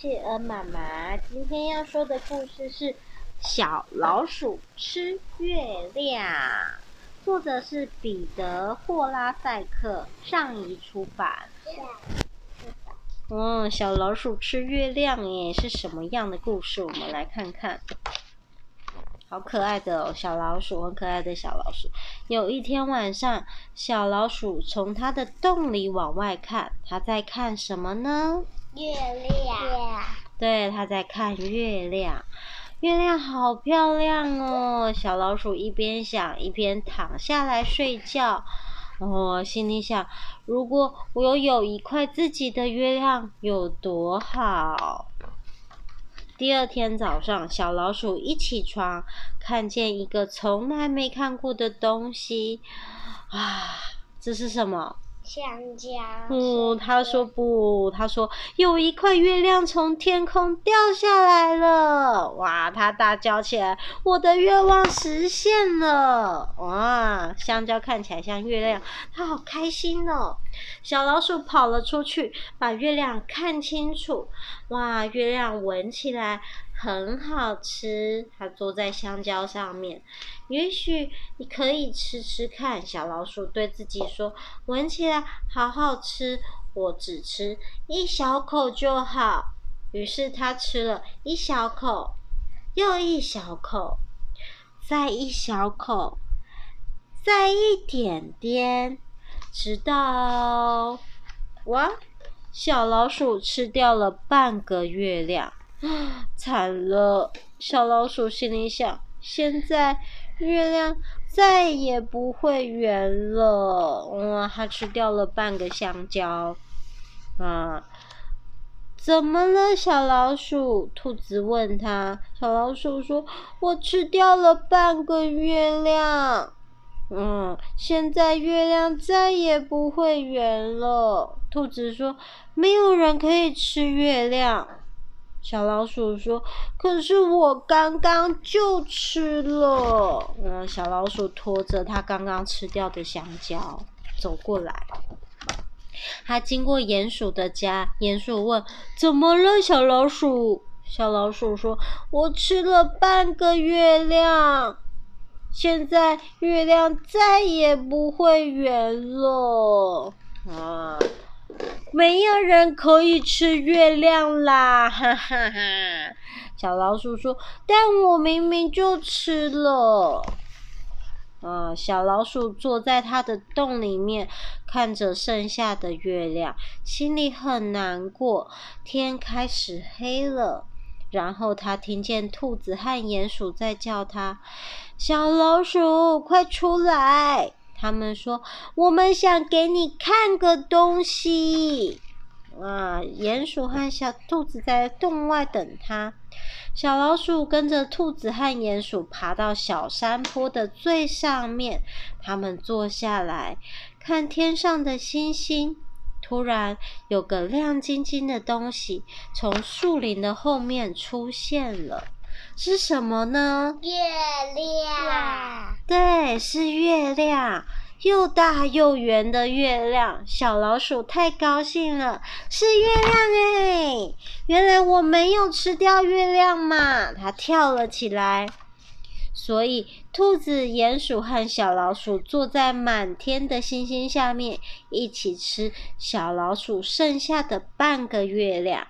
企鹅妈妈，今天要说的故事是《小老鼠吃月亮》，作者是彼得·霍拉塞克，上一出版。小老鼠吃月亮耶，是什么样的故事？我们来看看。好可爱的哦，小老鼠，很可爱的小老鼠。有一天晚上，小老鼠从它的洞里往外看，它在看什么呢？月亮。对，它在看月亮。月亮好漂亮哦，小老鼠一边想，一边躺下来睡觉。心里想，如果我有一块自己的月亮有多好。第二天早上，小老鼠一起床，看见一个从来没看过的东西。这是什么？香蕉。他说不，他说有一块月亮从天空掉下来了。他大叫起来，我的愿望实现了。香蕉看起来像月亮，他好开心哦。小老鼠跑了出去，把月亮看清楚。月亮闻起来很好吃，它坐在香蕉上面。也许你可以吃吃看，小老鼠对自己说，闻起来好好吃，我只吃一小口就好。于是它吃了一小口，又一小口，再一小口，再一点点，直到小老鼠吃掉了半个月亮。惨了，小老鼠心里想，现在月亮再也不会圆了。它吃掉了半个香蕉。怎么了，小老鼠？兔子问它。小老鼠说，我吃掉了半个月亮。现在月亮再也不会圆了。兔子说，没有人可以吃月亮。小老鼠说，可是我刚刚就吃了。小老鼠拖着它刚刚吃掉的香蕉走过来。它经过鼹鼠的家，鼹鼠问，怎么了，小老鼠？小老鼠说，我吃了半个月亮。现在月亮再也不会圆了。没有人可以吃月亮啦，哈哈哈！小老鼠说，但我明明就吃了。小老鼠坐在它的洞里面，看着剩下的月亮，心里很难过。天开始黑了。然后他听见兔子和鼹鼠在叫他，小老鼠，快出来！他们说，我们想给你看个东西。鼹鼠和小兔子在洞外等他。小老鼠跟着兔子和鼹鼠爬到小山坡的最上面，他们坐下来看天上的星星。突然，有个亮晶晶的东西从树林的后面出现了，是什么呢？月亮。对，是月亮，又大又圆的月亮。小老鼠太高兴了，是月亮耶！原来我没有吃掉月亮嘛！它跳了起来。所以，兔子、鼹鼠和小老鼠坐在满天的星星下面，一起吃小老鼠剩下的半个月亮，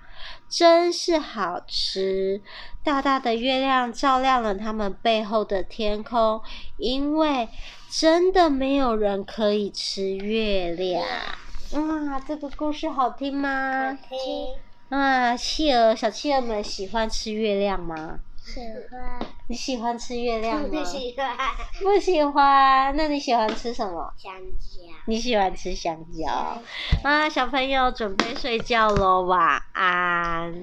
真是好吃！大大的月亮照亮了他们背后的天空，因为真的没有人可以吃月亮。这个故事好听吗？好听。小企鹅们喜欢吃月亮吗？喜欢。你喜欢吃月亮吗？不喜欢。不喜欢？那你喜欢吃什么？香蕉。你喜欢吃香蕉。小朋友准备睡觉咯，晚安。